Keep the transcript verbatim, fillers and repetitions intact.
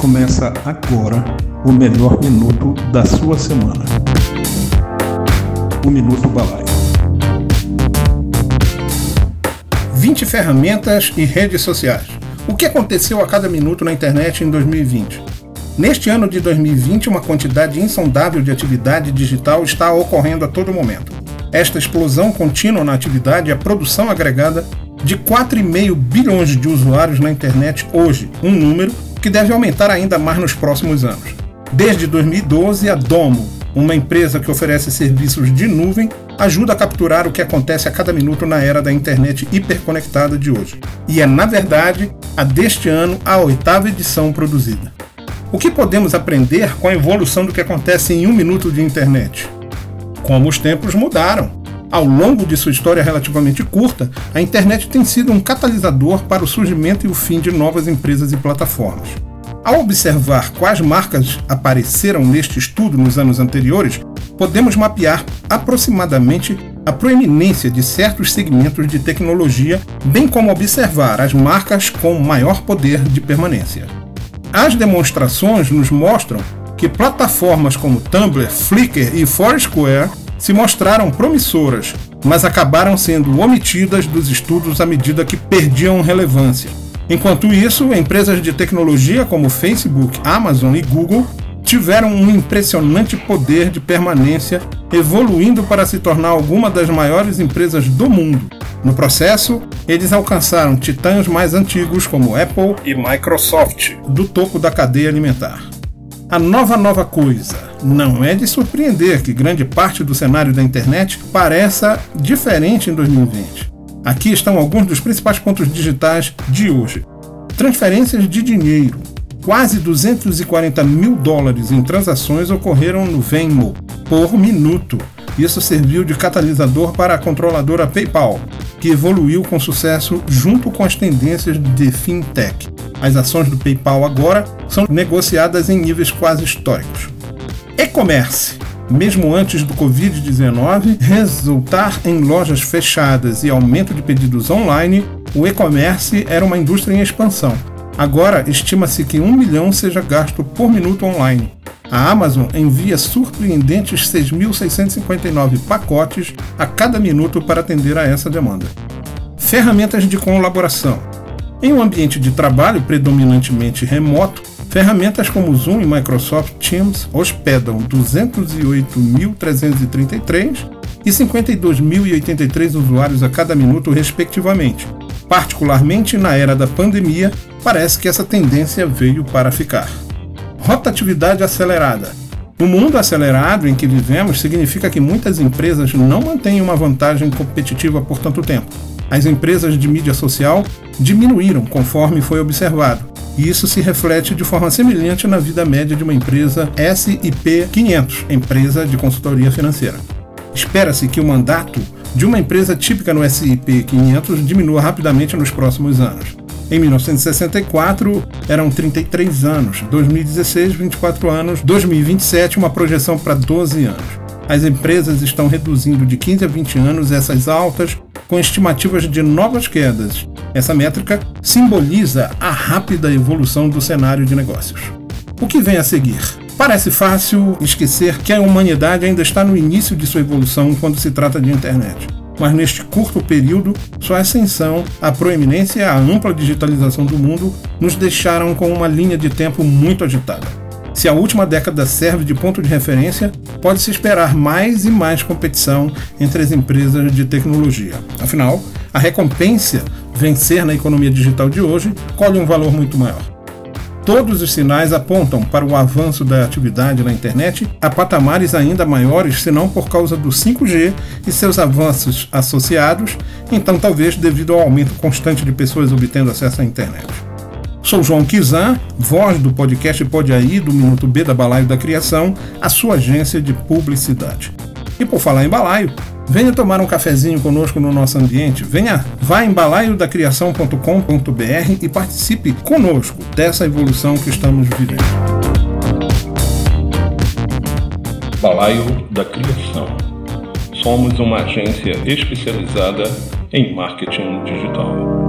Começa agora o melhor minuto da sua semana. O Minuto Balaia. vinte ferramentas e redes sociais. O que aconteceu a cada minuto na internet em dois mil e vinte? Neste ano de dois mil e vinte, uma quantidade insondável de atividade digital está ocorrendo a todo momento. Esta explosão contínua na atividade é a produção agregada de quatro vírgula cinco bilhões de usuários na internet hoje, um número que deve aumentar ainda mais nos próximos anos. Desde dois mil e doze, a Domo, uma empresa que oferece serviços de nuvem, ajuda a capturar o que acontece a cada minuto na era da internet hiperconectada de hoje. E é, na verdade, a deste ano, a oitava edição produzida. O que podemos aprender com a evolução do que acontece em um minuto de internet? Como os tempos mudaram. Ao longo de sua história relativamente curta, a internet tem sido um catalisador para o surgimento e o fim de novas empresas e plataformas. Ao observar quais marcas apareceram neste estudo nos anos anteriores, podemos mapear aproximadamente a proeminência de certos segmentos de tecnologia, bem como observar as marcas com maior poder de permanência. As demonstrações nos mostram que plataformas como Tumblr, Flickr e Foursquare se mostraram promissoras, mas acabaram sendo omitidas dos estudos à medida que perdiam relevância. Enquanto isso, empresas de tecnologia como Facebook, Amazon e Google tiveram um impressionante poder de permanência, evoluindo para se tornar alguma das maiores empresas do mundo. No processo, eles alcançaram titãs mais antigos como Apple e Microsoft, do topo da cadeia alimentar. A nova nova coisa. Não é de surpreender que grande parte do cenário da internet pareça diferente em dois mil e vinte. Aqui estão alguns dos principais pontos digitais de hoje. Transferências de dinheiro. Quase duzentos e quarenta mil dólares em transações ocorreram no Venmo por minuto. Isso serviu de catalisador para a controladora PayPal, que evoluiu com sucesso junto com as tendências de fintech. As ações do PayPal agora são negociadas em níveis quase históricos. E-commerce, mesmo antes do covid dezenove, resultar em lojas fechadas e aumento de pedidos online, o e-commerce era uma indústria em expansão. Agora, estima-se que um milhão seja gasto por minuto online. A Amazon envia surpreendentes seis mil seiscentos e cinquenta e nove pacotes a cada minuto para atender a essa demanda. Ferramentas de colaboração. Em um ambiente de trabalho predominantemente remoto, ferramentas como Zoom e Microsoft Teams hospedam duzentos e oito mil trezentos e trinta e três e cinquenta e dois mil e oitenta e três usuários a cada minuto, respectivamente. Particularmente na era da pandemia, parece que essa tendência veio para ficar. Rotatividade acelerada. No mundo acelerado em que vivemos, significa que muitas empresas não mantêm uma vantagem competitiva por tanto tempo. As empresas de mídia social diminuíram conforme foi observado, e isso se reflete de forma semelhante na vida média de uma empresa S e P quinhentos, empresa de consultoria financeira. Espera-se que o mandato de uma empresa típica no S e P quinhentos diminua rapidamente nos próximos anos. Em mil novecentos e sessenta e quatro, eram trinta e três anos, dois mil e dezesseis, vinte e quatro anos, dois mil e vinte e sete, uma projeção para doze anos. As empresas estão reduzindo de quinze a vinte anos essas altas, com estimativas de novas quedas. Essa métrica simboliza a rápida evolução do cenário de negócios. O que vem a seguir? Parece fácil esquecer que a humanidade ainda está no início de sua evolução quando se trata de internet. Mas neste curto período, sua ascensão, a proeminência e a ampla digitalização do mundo nos deixaram com uma linha de tempo muito agitada. Se a última década serve de ponto de referência, pode-se esperar mais e mais competição entre as empresas de tecnologia. Afinal, a recompensa vencer na economia digital de hoje colhe um valor muito maior. Todos os sinais apontam para o avanço da atividade na internet a patamares ainda maiores, se não por causa do cinco G e seus avanços associados, então talvez devido ao aumento constante de pessoas obtendo acesso à internet. Sou João Kizan, voz do podcast Pode Aí, do Minuto B da Balaio da Criação, a sua agência de publicidade. E por falar em balaio, venha tomar um cafezinho conosco no nosso ambiente. Venha, vá em balaio da criação ponto com ponto b r e participe conosco dessa evolução que estamos vivendo. Balaio da Criação. Somos uma agência especializada em marketing digital.